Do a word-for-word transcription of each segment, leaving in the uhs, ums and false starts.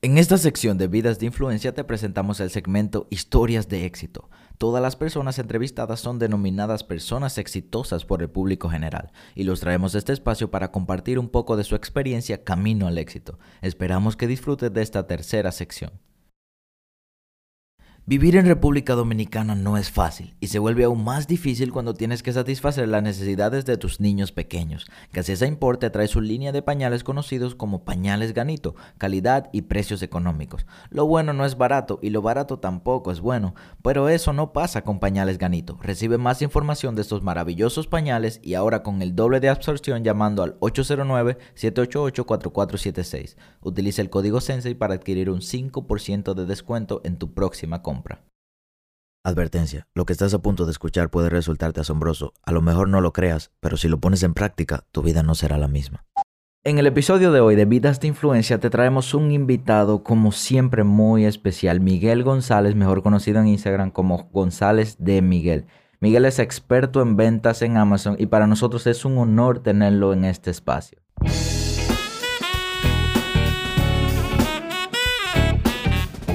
En esta sección de Vidas de Influencia te presentamos el segmento Historias de Éxito. Todas las personas entrevistadas son denominadas personas exitosas por el público general y los traemos a este espacio para compartir un poco de su experiencia camino al éxito. Esperamos que disfrutes de esta tercera sección. Vivir en República Dominicana no es fácil y se vuelve aún más difícil cuando tienes que satisfacer las necesidades de tus niños pequeños. Gacesa Import te trae su línea de pañales conocidos como Pañales Ganito, calidad y precios económicos. Lo bueno no es barato y lo barato tampoco es bueno, pero eso no pasa con Pañales Ganito. Recibe más información de estos maravillosos pañales y ahora con el doble de absorción llamando al ocho cero nueve, siete ocho ocho, cuatro cuatro siete seis. Utiliza el código Sensei para adquirir un cinco por ciento de descuento en tu próxima compra. Advertencia, lo que estás a punto de escuchar puede resultarte asombroso, a lo mejor no lo creas, pero si lo pones en práctica, tu vida no será la misma. En el episodio de hoy de Vidas de Influencia te traemos un invitado como siempre muy especial, Miguel González, mejor conocido en Instagram como González de Miguel. Miguel es experto en ventas en Amazon y para nosotros es un honor tenerlo en este espacio.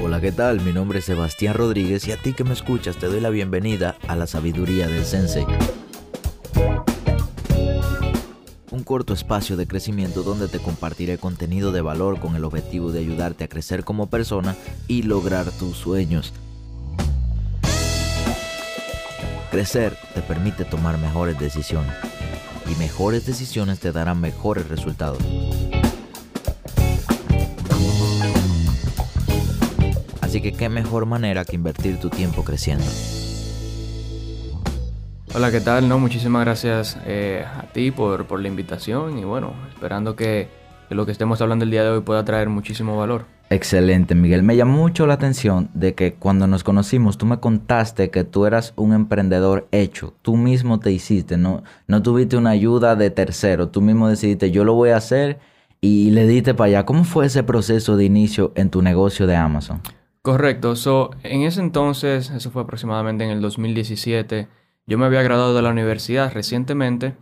Hola, ¿qué tal? Mi nombre es Sebastián Rodríguez y a ti que me escuchas te doy la bienvenida a la sabiduría del Sensei. Un corto espacio de crecimiento donde te compartiré contenido de valor con el objetivo de ayudarte a crecer como persona y lograr tus sueños. Crecer te permite tomar mejores decisiones y mejores decisiones te darán mejores resultados. Así que qué mejor manera que invertir tu tiempo creciendo. Hola, ¿qué tal? No, muchísimas gracias eh, a ti por, por la invitación y bueno, esperando que, que lo que estemos hablando el día de hoy pueda traer muchísimo valor. Excelente, Miguel. Me llamó mucho la atención de que cuando nos conocimos tú me contaste que tú eras un emprendedor hecho. Tú mismo te hiciste, no, no tuviste una ayuda de tercero. Tú mismo decidiste, yo lo voy a hacer y le diste para allá. ¿Cómo fue ese proceso de inicio en tu negocio de Amazon? Correcto. So, en ese entonces, eso fue aproximadamente en el dos mil diecisiete, yo me había graduado de la universidad recientemente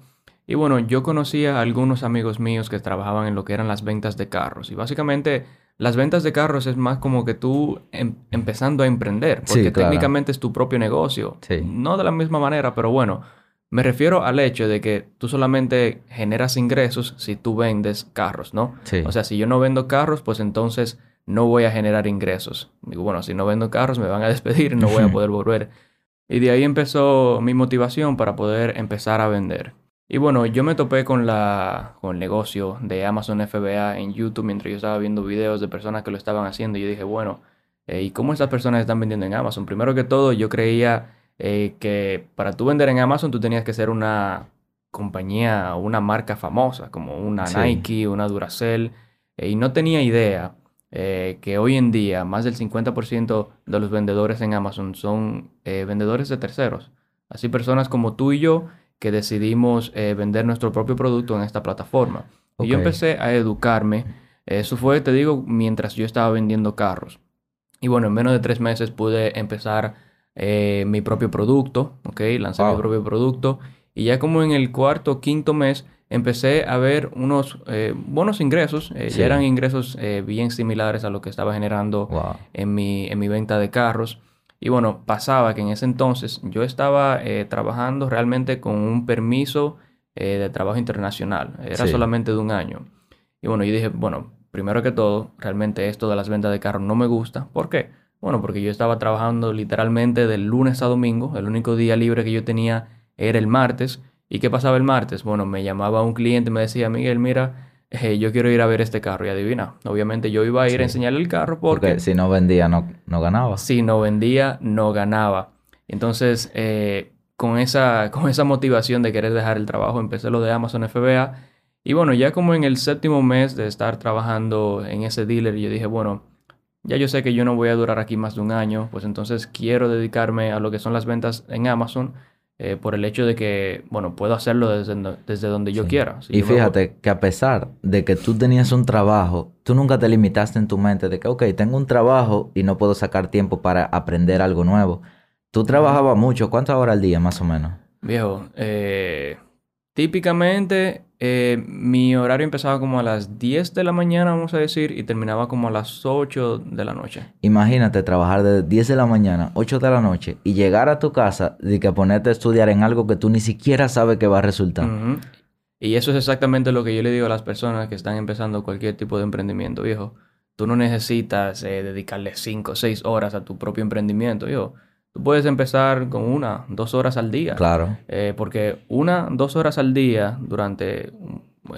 y bueno, yo conocía a algunos amigos míos que trabajaban en lo que eran las ventas de carros y básicamente las ventas de carros es más como que tú em- empezando a emprender porque sí, claro. Técnicamente es tu propio negocio. Sí. No de la misma manera, pero bueno, me refiero al hecho de que tú solamente generas ingresos si tú vendes carros, ¿no? Sí. O sea, si yo no vendo carros, pues entonces no voy a generar ingresos. Digo, bueno, si no vendo carros me van a despedir, no voy a poder volver. Y de ahí empezó mi motivación para poder empezar a vender. Y bueno, yo me topé con, la, con el negocio de Amazon F B A en YouTube mientras yo estaba viendo videos de personas que lo estaban haciendo. Y yo dije, bueno, eh, ¿y cómo estas personas están vendiendo en Amazon? Primero que todo, yo creía eh, que para tú vender en Amazon tú tenías que ser una compañía o una marca famosa, como una sí. Nike, una Duracell. Eh, y no tenía idea. Eh, que hoy en día más del cincuenta por ciento de los vendedores en Amazon son eh, vendedores de terceros. Así personas como tú y yo que decidimos eh, vender nuestro propio producto en esta plataforma. Okay. Y yo empecé a educarme. Eso fue, te digo, mientras yo estaba vendiendo carros. Y bueno, en menos de tres meses pude empezar eh, mi propio producto. Ok, lancé wow. mi propio producto. Y ya como en el cuarto o quinto mes empecé a ver unos eh, buenos ingresos. Eh, sí. Ya eran ingresos eh, bien similares a lo que estaba generando wow. en, mi, en mi venta de carros. Y bueno, pasaba que en ese entonces yo estaba eh, trabajando realmente con un permiso eh, de trabajo internacional. Era sí. solamente de un año. Y bueno, yo dije, bueno, primero que todo, realmente esto de las ventas de carros no me gusta. ¿Por qué? Bueno, porque yo estaba trabajando literalmente de lunes a domingo. El único día libre que yo tenía era el martes. ¿Y qué pasaba el martes? Bueno, me llamaba un cliente y me decía, Miguel, mira, eh, yo quiero ir a ver este carro. Y adivina, obviamente yo iba a ir sí. a enseñarle el carro porque... porque si no vendía, no, no ganaba. Si no vendía, no ganaba. Entonces, eh, con, esa, con esa motivación de querer dejar el trabajo, empecé lo de Amazon F B A. Y bueno, ya como en el séptimo mes de estar trabajando en ese dealer, yo dije, bueno, ya yo sé que yo no voy a durar aquí más de un año. Pues entonces quiero dedicarme a lo que son las ventas en Amazon. Eh, por el hecho de que, bueno, puedo hacerlo desde, desde donde yo sí. quiera. Si y yo fíjate me... que a pesar de que tú tenías un trabajo, tú nunca te limitaste en tu mente de que, ok, tengo un trabajo y no puedo sacar tiempo para aprender algo nuevo. Tú trabajabas mucho. ¿Cuántas horas al día, más o menos? Viejo, eh, típicamente Eh, mi horario empezaba como a las diez de la mañana, vamos a decir, y terminaba como a las ocho de la noche. Imagínate trabajar de diez de la mañana, ocho de la noche, y llegar a tu casa y que ponerte a estudiar en algo que tú ni siquiera sabes que va a resultar. Uh-huh. Y eso es exactamente lo que yo le digo a las personas que están empezando cualquier tipo de emprendimiento, viejo. Tú no necesitas eh, dedicarle cinco o seis horas a tu propio emprendimiento, viejo. Tú puedes empezar con una, dos horas al día. Claro. Eh, porque una, dos horas al día durante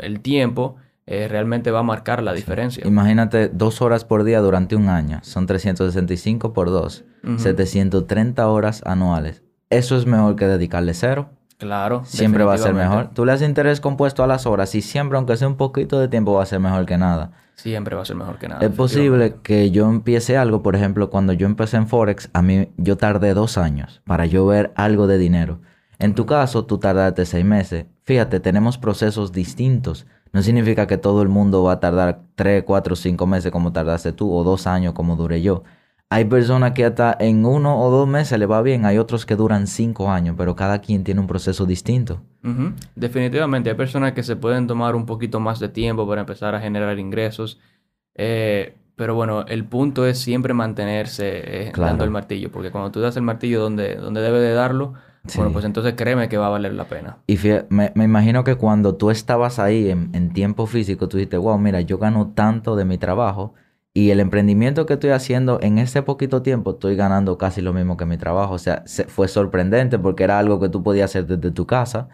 el tiempo eh, realmente va a marcar la diferencia. Sí. Imagínate dos horas por día durante un año. Son trescientos sesenta y cinco por dos. Uh-huh. setecientos treinta horas anuales. Eso es mejor que dedicarle cero. Claro. Siempre va a ser mejor. Tú le haces interés compuesto a las horas y siempre, aunque sea un poquito de tiempo, va a ser mejor que nada. Siempre va a ser mejor que nada. Es posible que yo empiece algo. Por ejemplo, cuando yo empecé en Forex, a mí yo tardé dos años para yo ver algo de dinero. En tu caso, tú tardaste seis meses. Fíjate, tenemos procesos distintos. No significa que todo el mundo va a tardar tres, cuatro, cinco meses como tardaste tú o dos años como duré yo. Hay personas que hasta en uno o dos meses le va bien. Hay otros que duran cinco años, pero cada quien tiene un proceso distinto. Uh-huh. Definitivamente. Hay personas que se pueden tomar un poquito más de tiempo para empezar a generar ingresos. Eh, pero bueno, el punto es siempre mantenerse eh, claro. dando el martillo. Porque cuando tú das el martillo donde, donde debes de darlo, sí. bueno, pues entonces créeme que va a valer la pena. Y fíjate, me, me imagino que cuando tú estabas ahí en, en tiempo físico, tú dijiste, wow, mira, yo gano tanto de mi trabajo. Y el emprendimiento que estoy haciendo en ese poquito tiempo, estoy ganando casi lo mismo que mi trabajo. O sea, se, fue sorprendente porque era algo que tú podías hacer desde tu casa.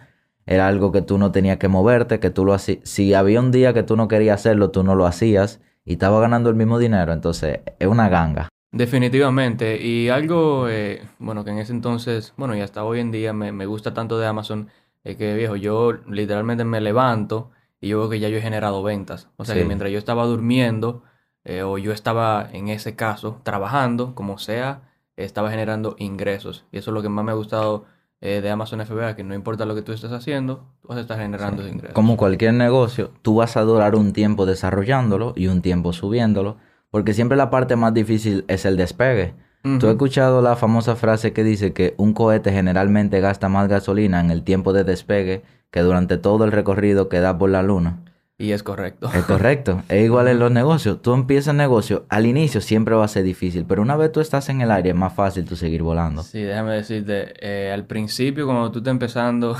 Era algo que tú no tenías que moverte, que tú lo hacías. Si había un día que tú no querías hacerlo, tú no lo hacías. Y estabas ganando el mismo dinero. Entonces, es una ganga. Definitivamente. Y algo, eh, bueno, que en ese entonces, bueno, y hasta hoy en día me, me gusta tanto de Amazon, es eh, que, viejo, yo literalmente me levanto y yo veo que ya yo he generado ventas. O sea, sí. que mientras yo estaba durmiendo... Eh, o yo estaba, en ese caso, trabajando, como sea, estaba generando ingresos. Y eso es lo que más me ha gustado eh, de Amazon F B A, que no importa lo que tú estés haciendo, tú vas a estar generando sí. ingresos. Como cualquier negocio, tú vas a durar un tiempo desarrollándolo y un tiempo subiéndolo, porque siempre la parte más difícil es el despegue. Uh-huh. Tú has escuchado la famosa frase que dice que un cohete generalmente gasta más gasolina en el tiempo de despegue que durante todo el recorrido que da por la luna. Y es correcto. Es correcto. Es igual en los negocios. Tú empiezas el negocio, al inicio siempre va a ser difícil, pero una vez tú estás en el aire es más fácil tú seguir volando. Sí, déjame decirte, eh, al principio cuando tú estás empezando,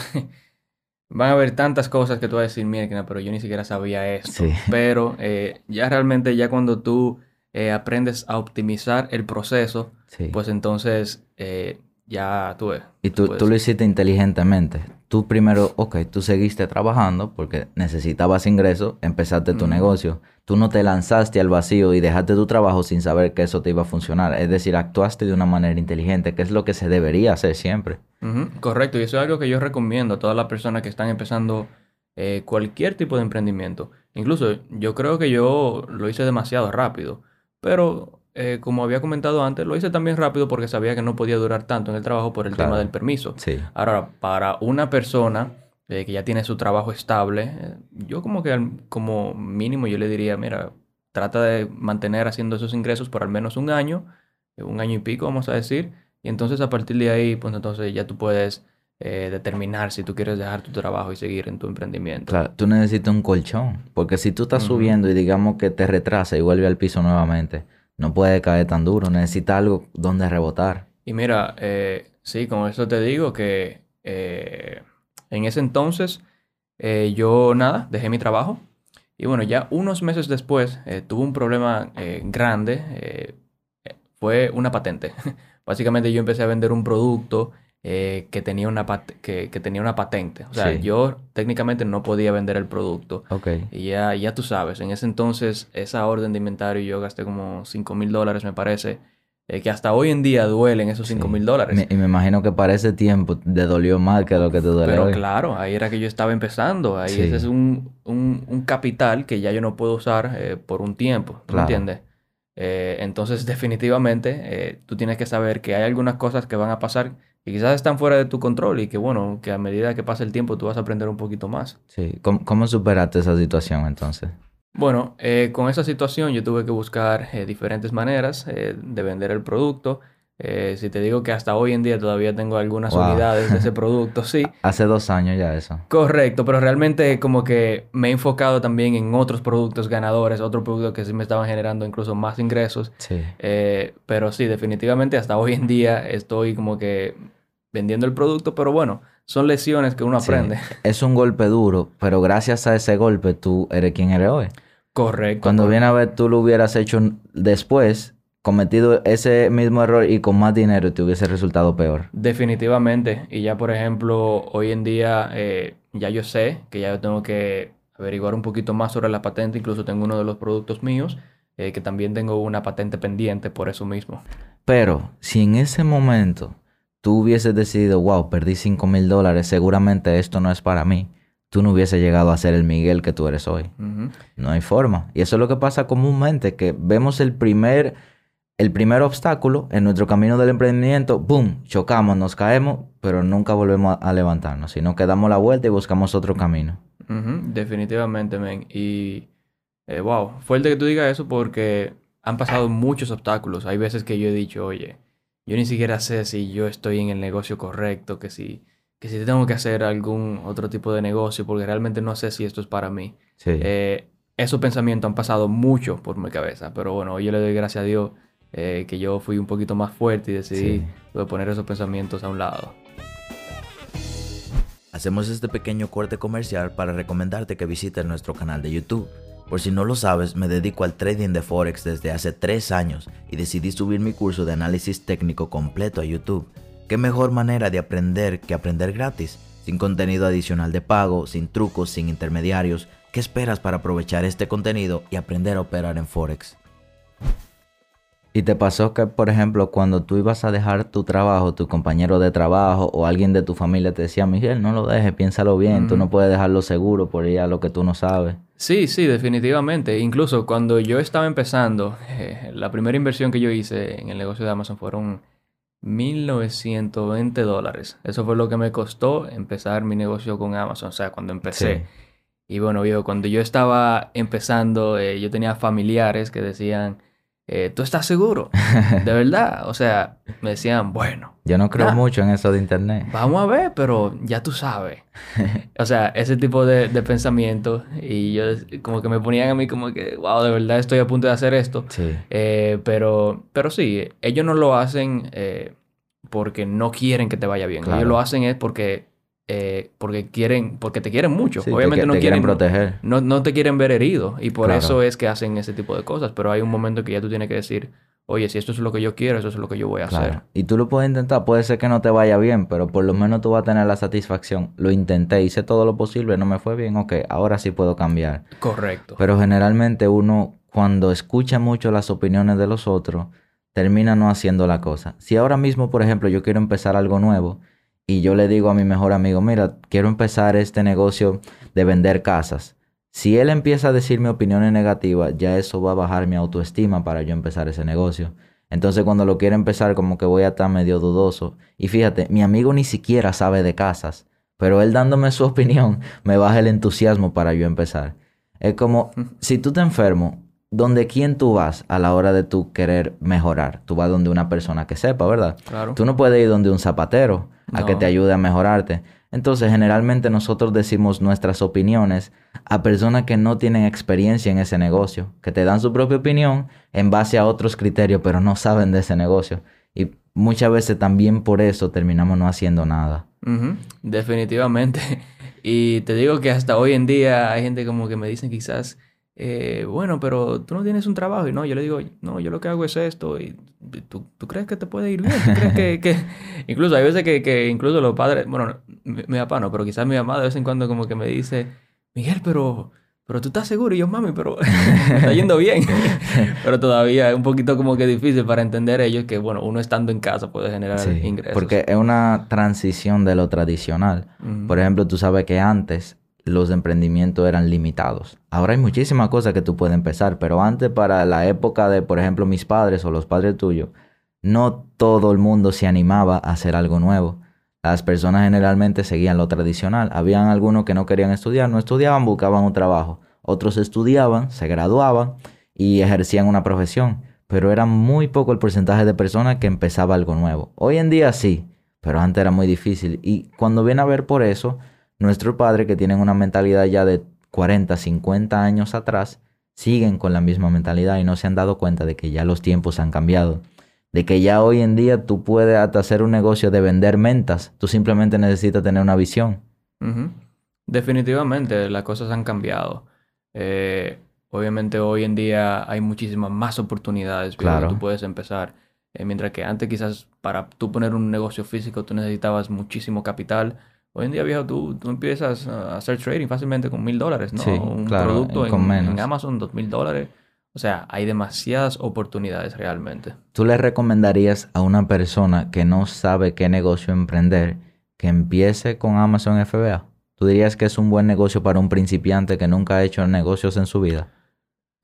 van a haber tantas cosas que tú vas a decir, mira, pero yo ni siquiera sabía esto. Sí. Pero eh, ya realmente, ya cuando tú eh, aprendes a optimizar el proceso, sí. pues entonces eh, ya tú ves. Y tú, tú, tú lo hiciste inteligentemente. Tú primero, ok, tú seguiste trabajando porque necesitabas ingresos, empezaste tu mm. negocio. Tú no te lanzaste al vacío y dejaste tu trabajo sin saber que eso te iba a funcionar. Es decir, actuaste de una manera inteligente, que es lo que se debería hacer siempre. Mm-hmm. Correcto. Y eso es algo que yo recomiendo a todas las personas que están empezando eh, cualquier tipo de emprendimiento. Incluso yo creo que yo lo hice demasiado rápido. Pero eh, como había comentado antes, lo hice también rápido porque sabía que no podía durar tanto en el trabajo por el claro. tema del permiso. Sí. Ahora, para una persona eh, que ya tiene su trabajo estable, eh, yo como que al, como mínimo yo le diría, mira, trata de mantener haciendo esos ingresos por al menos un año, eh, un año y pico vamos a decir, y entonces a partir de ahí, pues entonces ya tú puedes Eh, determinar si tú quieres dejar tu trabajo y seguir en tu emprendimiento. Claro, tú necesitas un colchón, porque si tú estás uh-huh. subiendo y digamos que te retrasa y vuelve al piso nuevamente, no puede caer tan duro, necesitas algo donde rebotar. Y mira, eh, sí, con eso te digo que eh, en ese entonces eh, yo nada, dejé mi trabajo y bueno, ya unos meses después eh, tuve un problema eh, grande, eh, fue una patente. Básicamente yo empecé a vender un producto Eh, que, tenía una pat- que, que tenía una patente. O sea, sí. yo técnicamente no podía vender el producto. Okay. Y ya, ya tú sabes, en ese entonces, esa orden de inventario yo gasté como cinco mil dólares, me parece. Eh, que hasta hoy en día duelen esos cinco mil dólares. Me, y me imagino que para ese tiempo te dolió más que lo que te duele Pero hoy. Claro, ahí era que yo estaba empezando. Ahí sí. ese es un, un, un capital que ya yo no puedo usar eh, por un tiempo. ¿Tú claro. entiendes? Eh, entonces, definitivamente, eh, tú tienes que saber que hay algunas cosas que van a pasar y quizás están fuera de tu control y que, bueno, que a medida que pasa el tiempo tú vas a aprender un poquito más. Sí. ¿Cómo, cómo superaste esa situación entonces? Bueno, eh, con esa situación yo tuve que buscar eh, diferentes maneras eh, de vender el producto. Eh, si te digo que hasta hoy en día todavía tengo algunas wow. unidades de ese producto, sí. Hace dos años ya eso. Correcto, pero realmente como que me he enfocado también en otros productos ganadores, otros productos que sí me estaban generando incluso más ingresos. Sí. Eh, pero sí, definitivamente hasta hoy en día estoy como que vendiendo el producto, pero bueno, son lesiones que uno aprende. Sí. Es un golpe duro, pero gracias a ese golpe tú eres quien eres hoy. Correcto. Cuando correcto. viene a ver, tú lo hubieras hecho después... cometido ese mismo error y con más dinero te hubiese resultado peor. Definitivamente. Y ya, por ejemplo, hoy en día eh, ya yo sé que ya yo tengo que averiguar un poquito más sobre la patente. Incluso tengo uno de los productos míos eh, que también tengo una patente pendiente por eso mismo. Pero si en ese momento tú hubieses decidido, wow, perdí cinco mil dólares, seguramente esto no es para mí, tú no hubieses llegado a ser el Miguel que tú eres hoy. Uh-huh. No hay forma. Y eso es lo que pasa comúnmente, que vemos el primer... El primer obstáculo en nuestro camino del emprendimiento, ¡boom! Chocamos, nos caemos, pero nunca volvemos a, a levantarnos, sino que damos la vuelta y buscamos otro camino. Uh-huh. Definitivamente, men. Y, eh, wow, fuerte que tú digas eso porque han pasado muchos obstáculos. Hay veces que yo he dicho, oye, yo ni siquiera sé si yo estoy en el negocio correcto, que si, que si tengo que hacer algún otro tipo de negocio porque realmente no sé si esto es para mí. Sí. Eh, esos pensamientos han pasado mucho por mi cabeza, pero bueno, yo le doy gracias a Dios. Eh, que yo fui un poquito más fuerte y decidí sí. poner esos pensamientos a un lado. Hacemos este pequeño corte comercial para recomendarte que visites nuestro canal de YouTube. Por si no lo sabes, me dedico al trading de Forex desde hace tres años y decidí subir mi curso de análisis técnico completo a YouTube. ¿Qué mejor manera de aprender que aprender gratis? Sin contenido adicional de pago, sin trucos, sin intermediarios. ¿Qué esperas para aprovechar este contenido y aprender a operar en Forex? ¿Y te pasó que, por ejemplo, cuando tú ibas a dejar tu trabajo, tu compañero de trabajo o alguien de tu familia te decía, Miguel, no lo dejes, piénsalo bien, mm. tú no puedes dejarlo seguro por ir a lo que tú no sabes? Sí, sí, definitivamente. Incluso cuando yo estaba empezando, eh, la primera inversión que yo hice en el negocio de Amazon fueron mil novecientos veinte dólares. Eso fue lo que me costó empezar mi negocio con Amazon, o sea, cuando empecé. Sí. Y bueno, yo, cuando yo estaba empezando, eh, yo tenía familiares que decían... Eh, ¿tú estás seguro? De verdad. O sea, me decían, bueno... Yo no creo nah, mucho en eso de internet. Vamos a ver, pero ya tú sabes. O sea, ese tipo de, de pensamientos. Y yo como que me ponían a mí como que... Wow, de verdad estoy a punto de hacer esto. Sí. Eh, pero, pero sí, ellos no lo hacen eh, porque no quieren que te vaya bien. Claro. Ellos lo hacen es porque... Eh, porque quieren, porque te quieren mucho. Sí, obviamente te, no te quieren, quieren proteger. No, no te quieren ver herido. Y por claro. eso es que hacen ese tipo de cosas. Pero hay un momento que ya tú tienes que decir, oye, si esto es lo que yo quiero, eso es lo que yo voy a claro. hacer. Y tú lo puedes intentar. Puede ser que no te vaya bien, pero por lo menos tú vas a tener la satisfacción. Lo intenté, hice todo lo posible, no me fue bien. Ok, ahora sí puedo cambiar. Correcto. Pero generalmente uno, cuando escucha mucho las opiniones de los otros, termina no haciendo la cosa. Si ahora mismo, por ejemplo, yo quiero empezar algo nuevo... Y yo le digo a mi mejor amigo, mira, quiero empezar este negocio de vender casas. Si él empieza a decirme opiniones negativas, ya eso va a bajar mi autoestima para yo empezar ese negocio. Entonces, cuando lo quiero empezar, como que voy a estar medio dudoso. Y fíjate, mi amigo ni siquiera sabe de casas, pero él dándome su opinión me baja el entusiasmo para yo empezar. Es como, si tú te enfermas, ¿dónde quién tú vas a la hora de tú querer mejorar? Tú vas donde una persona que sepa, ¿verdad? Claro. Tú no puedes ir donde un zapatero a no. que te ayude a mejorarte. Entonces, generalmente nosotros decimos nuestras opiniones a personas que no tienen experiencia en ese negocio, que te dan su propia opinión en base a otros criterios, pero no saben de ese negocio. Y muchas veces también por eso terminamos no haciendo nada. Uh-huh. Definitivamente. Y te digo que hasta hoy en día hay gente como que me dicen quizás... Eh, bueno, pero tú no tienes un trabajo. Y no, yo le digo, no, yo lo que hago es esto. Y tú, tú crees que te puede ir bien. ¿Tú crees que, que...? Incluso hay veces que, que incluso los padres... Bueno, mi, mi papá no, pero quizás mi mamá de vez en cuando como que me dice... Miguel, pero... Pero tú estás seguro. Y yo, mami, pero... me está yendo bien. Pero todavía es un poquito como que difícil para entender ellos que, bueno, uno estando en casa puede generar sí, ingresos. Porque es una transición de lo tradicional. Uh-huh. Por ejemplo, tú sabes que antes... los emprendimientos eran limitados. Ahora hay muchísimas cosas que tú puedes empezar, pero antes para la época de, por ejemplo, mis padres o los padres tuyos, no todo el mundo se animaba a hacer algo nuevo. Las personas generalmente seguían lo tradicional. Habían algunos que no querían estudiar, no estudiaban, buscaban un trabajo. Otros estudiaban, se graduaban y ejercían una profesión. pero era muy poco el porcentaje de personas que empezaba algo nuevo. Hoy en día sí, pero antes era muy difícil. Y cuando viene a ver por eso, nuestros padres que tienen una mentalidad ya de cuarenta, cincuenta años atrás, siguen con la misma mentalidad y no se han dado cuenta de que ya los tiempos han cambiado. De que ya hoy en día tú puedes hasta hacer un negocio de vender mentas. Tú simplemente necesitas tener una visión. Uh-huh. Definitivamente las cosas han cambiado. Eh, obviamente hoy en día hay muchísimas más oportunidades. Claro. Que tú puedes empezar. Eh, mientras que antes quizás para tú poner un negocio físico tú necesitabas muchísimo capital. Hoy en día, viejo, tú, tú empiezas a hacer trading fácilmente con mil dólares, ¿no? Sí, un claro, producto en, con menos. En Amazon, dos mil dólares. O sea, hay demasiadas oportunidades realmente. ¿Tú le recomendarías a una persona que no sabe qué negocio emprender que empiece con Amazon F B A? ¿Tú dirías que es un buen negocio para un principiante que nunca ha hecho negocios en su vida?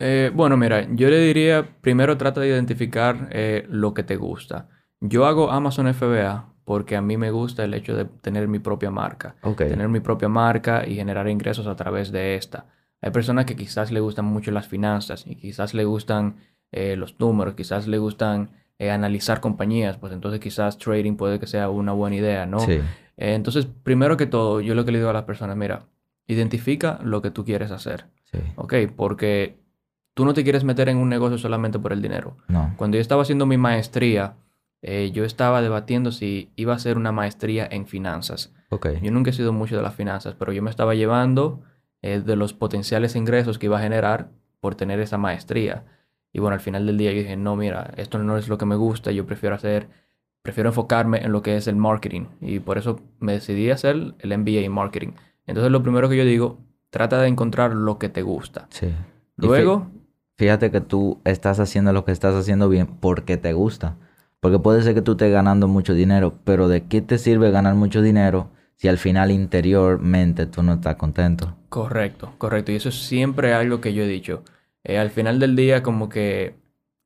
Eh, bueno, mira, yo le diría, primero trata de identificar eh, lo que te gusta. Yo hago Amazon F B A porque a mí me gusta el hecho de tener mi propia marca. Okay. Tener mi propia marca y generar ingresos a través de esta. Hay personas que quizás le gustan mucho las finanzas y quizás le gustan eh, los números, quizás le gustan eh, analizar compañías, pues entonces quizás trading puede que sea una buena idea, ¿no? Sí. Eh, entonces, primero que todo, yo lo que le digo a las personas, mira, identifica lo que tú quieres hacer, sí. ¿Ok? Porque tú no te quieres meter en un negocio solamente por el dinero. No. Cuando yo estaba haciendo mi maestría, eh, yo estaba debatiendo si iba a hacer una maestría en finanzas. Okay. Yo nunca he sido mucho de las finanzas, pero yo me estaba llevando de los potenciales ingresos que iba a generar por tener esa maestría. Y bueno, al final del día yo dije, no, mira, esto no es lo que me gusta, yo prefiero hacer, prefiero enfocarme en lo que es el marketing. Y por eso me decidí hacer el M B A en marketing. Entonces, lo primero que yo digo, trata de encontrar lo que te gusta. Sí. Luego... Fíjate que tú estás haciendo lo que estás haciendo bien porque te gusta. Porque puede ser que tú estés ganando mucho dinero, pero ¿de qué te sirve ganar mucho dinero si al final interiormente tú no estás contento? Correcto, correcto. Y eso es siempre algo que yo he dicho. Eh, al final del día, como que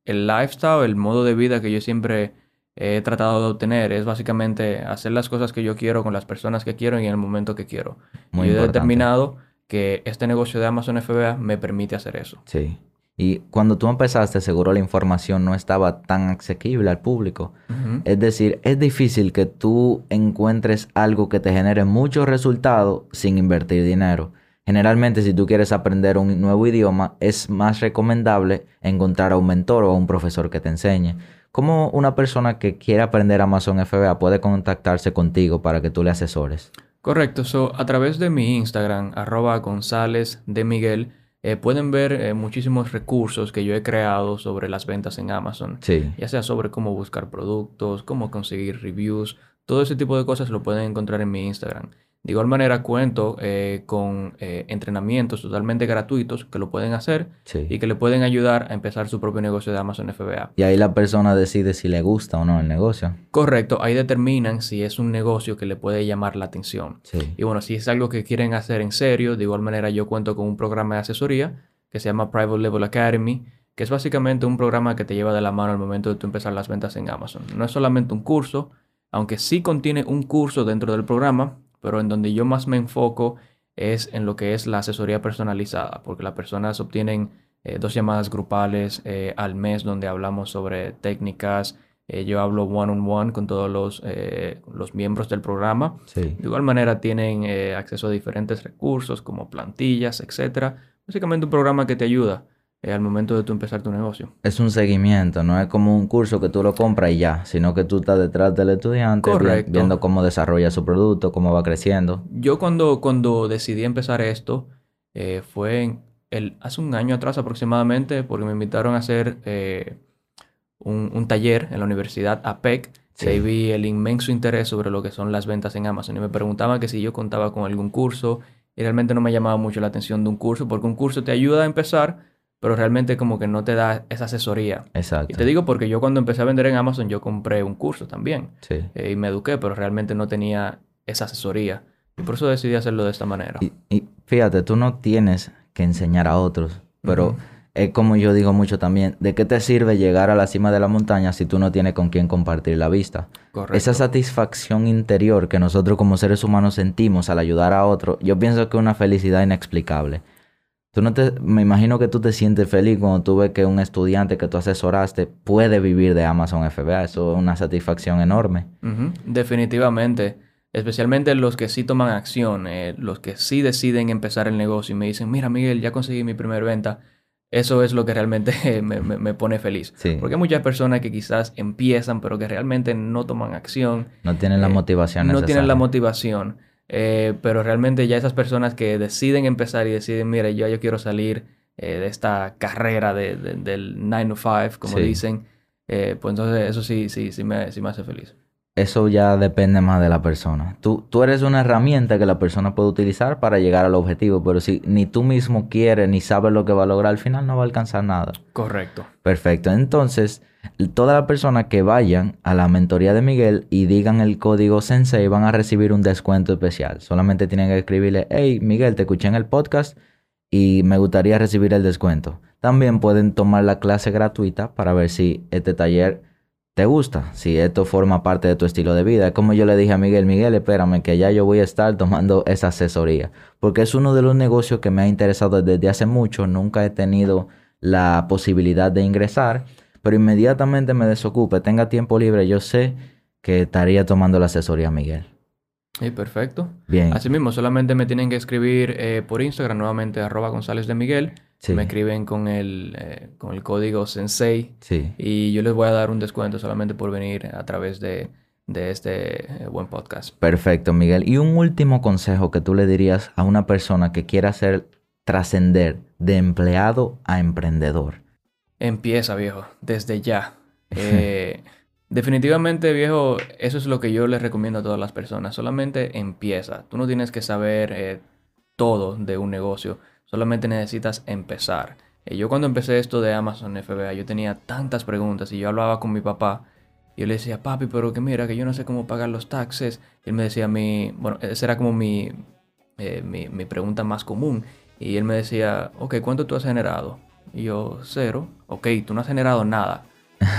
el lifestyle, el modo de vida que yo siempre he tratado de obtener es básicamente hacer las cosas que yo quiero con las personas que quiero y en el momento que quiero. Muy importante. Yo he determinado que este negocio de Amazon F B A me permite hacer eso. Sí. Y cuando tú empezaste, seguro la información no estaba tan asequible al público. Uh-huh. Es decir, es difícil que tú encuentres algo que te genere muchos resultados sin invertir dinero. Generalmente, si tú quieres aprender un nuevo idioma, es más recomendable encontrar a un mentor o a un profesor que te enseñe. ¿Cómo una persona que quiere aprender Amazon F B A puede contactarse contigo para que tú le asesores? Correcto. So, a través de mi Instagram, arroba González de Miguel, Eh, pueden ver eh, muchísimos recursos que yo he creado sobre las ventas en Amazon. Sí. Ya sea sobre cómo buscar productos, cómo conseguir reviews. Todo ese tipo de cosas lo pueden encontrar en mi Instagram. De igual manera cuento eh, con eh, entrenamientos totalmente gratuitos que lo pueden hacer. Sí. Y que le pueden ayudar a empezar su propio negocio de Amazon F B A. Y ahí la persona decide si le gusta o no el negocio. Correcto. Ahí determinan si es un negocio que le puede llamar la atención. Sí. Y bueno, si es algo que quieren hacer en serio, de igual manera yo cuento con un programa de asesoría que se llama Private Label Academy, que es básicamente un programa que te lleva de la mano al momento de tú empezar las ventas en Amazon. No es solamente un curso, aunque sí contiene un curso dentro del programa, pero en donde yo más me enfoco es en lo que es la asesoría personalizada, porque las personas obtienen eh, dos llamadas grupales eh, al mes donde hablamos sobre técnicas. Eh, yo hablo one-on-one con todos los, eh, los miembros del programa. Sí. De igual manera tienen eh, acceso a diferentes recursos como plantillas, etcétera. Básicamente un programa que te ayuda eh, al momento de tú empezar tu negocio. Es un seguimiento, no es como un curso que tú lo compras y ya, sino que tú estás detrás del estudiante. Correcto. Viendo cómo desarrolla su producto, cómo va creciendo. Yo cuando, cuando decidí empezar esto, eh, fue en el, hace un año atrás aproximadamente, porque me invitaron a hacer eh, un, un taller en la universidad A P E C. Sí. Ahí vi el inmenso interés sobre lo que son las ventas en Amazon y me preguntaban que si yo contaba con algún curso y realmente no me llamaba mucho la atención de un curso, porque un curso te ayuda a empezar, pero realmente como que no te da esa asesoría. Exacto. Y te digo porque yo cuando empecé a vender en Amazon, yo compré un curso también. Sí. Eh, y me eduqué, pero realmente no tenía esa asesoría. Y por eso decidí hacerlo de esta manera. Y, y fíjate, tú no tienes que enseñar a otros, pero uh-huh. es como yo digo mucho también, ¿de qué te sirve llegar a la cima de la montaña si tú no tienes con quién compartir la vista? Correcto. Esa satisfacción interior que nosotros como seres humanos sentimos al ayudar a otros, yo pienso que es una felicidad inexplicable. Tú no te, me imagino que tú te sientes feliz cuando tú ves que un estudiante que tú asesoraste puede vivir de Amazon F B A. Eso es una satisfacción enorme. Uh-huh. Definitivamente. Especialmente los que sí toman acción, eh, los que sí deciden empezar el negocio y me dicen, mira Miguel, ya conseguí mi primer venta. Eso es lo que realmente me, me, me pone feliz. Sí. Porque hay muchas personas que quizás empiezan, pero que realmente no toman acción. No tienen eh, la motivación necesaria. No tienen la motivación. Eh, pero realmente ya esas personas que deciden empezar y deciden, mira, yo, yo quiero salir eh, de esta carrera de, de, del nine to five, como sí. dicen, eh, pues entonces eso sí, sí, sí, me, sí me hace feliz. Eso ya depende más de la persona. Tú, tú eres una herramienta que la persona puede utilizar para llegar al objetivo, pero si ni tú mismo quieres ni sabes lo que va a lograr, al final no va a alcanzar nada. Correcto. Perfecto. Entonces, todas las personas que vayan a la mentoría de Miguel y digan el código Sensei van a recibir un descuento especial. Solamente tienen que escribirle, hey Miguel, te escuché en el podcast y me gustaría recibir el descuento. También pueden tomar la clase gratuita para ver si este taller te gusta, si esto forma parte de tu estilo de vida. Como yo le dije a Miguel, Miguel, espérame que ya yo voy a estar tomando esa asesoría, porque es uno de los negocios que me ha interesado desde hace mucho. Nunca he tenido la posibilidad de ingresar, pero inmediatamente me desocupe, tenga tiempo libre, yo sé que estaría tomando la asesoría a Miguel. Sí, perfecto. Bien. Así mismo, solamente me tienen que escribir eh, por Instagram nuevamente, arroba González de Miguel. Sí. Me escriben con el, eh, con el código Sensei. Sí. Y yo les voy a dar un descuento solamente por venir a través de, de este eh, buen podcast. Perfecto, Miguel. Y un último consejo que tú le dirías a una persona que quiera hacer trascender de empleado a emprendedor. Empieza, viejo. Desde ya. Eh, definitivamente, viejo, eso es lo que yo les recomiendo a todas las personas. Solamente empieza. Tú no tienes que saber eh, todo de un negocio. Solamente necesitas empezar. Eh, yo cuando empecé esto de Amazon F B A, yo tenía tantas preguntas y yo hablaba con mi papá. Y yo le decía, papi, pero que mira, que yo no sé cómo pagar los taxes. Y él me decía, mi, bueno, esa era como mi, eh, mi, mi pregunta más común. Y él me decía, ok, ¿cuánto tú has generado? Y yo, cero. Ok, tú no has generado nada.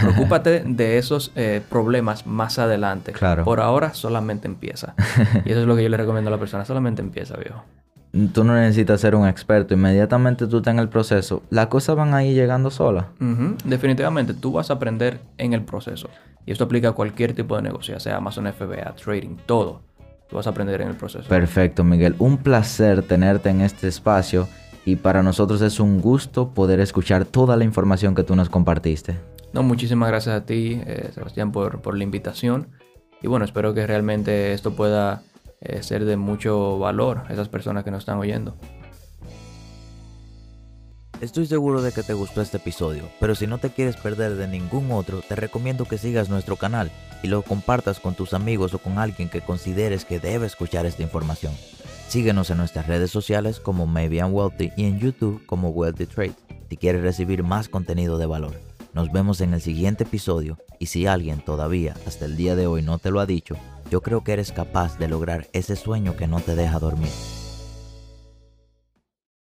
Preocúpate de esos eh, problemas más adelante. Claro. Por ahora solamente empieza. Y eso es lo que yo le recomiendo a la persona. Solamente empieza, viejo. Tú no necesitas ser un experto. Inmediatamente tú estás en el proceso. Las cosas van a ir llegando solas. Uh-huh. Definitivamente. Tú vas a aprender en el proceso. Y esto aplica a cualquier tipo de negocio. Ya sea Amazon F B A, trading, todo. Tú vas a aprender en el proceso. Perfecto, Miguel. Un placer tenerte en este espacio. Y para nosotros es un gusto poder escuchar toda la información que tú nos compartiste. No, muchísimas gracias a ti, eh, Sebastián, por, por la invitación. Y bueno, espero que realmente esto pueda ser de mucho valor a esas personas que nos están oyendo. Estoy seguro de que te gustó este episodio, pero si no te quieres perder de ningún otro, te recomiendo que sigas nuestro canal y lo compartas con tus amigos o con alguien que consideres que debe escuchar esta información. Síguenos en nuestras redes sociales como Maybe I'm Wealthy y en YouTube como Wealthy Trade si quieres recibir más contenido de valor. Nos vemos en el siguiente episodio y si alguien todavía hasta el día de hoy no te lo ha dicho, yo creo que eres capaz de lograr ese sueño que no te deja dormir.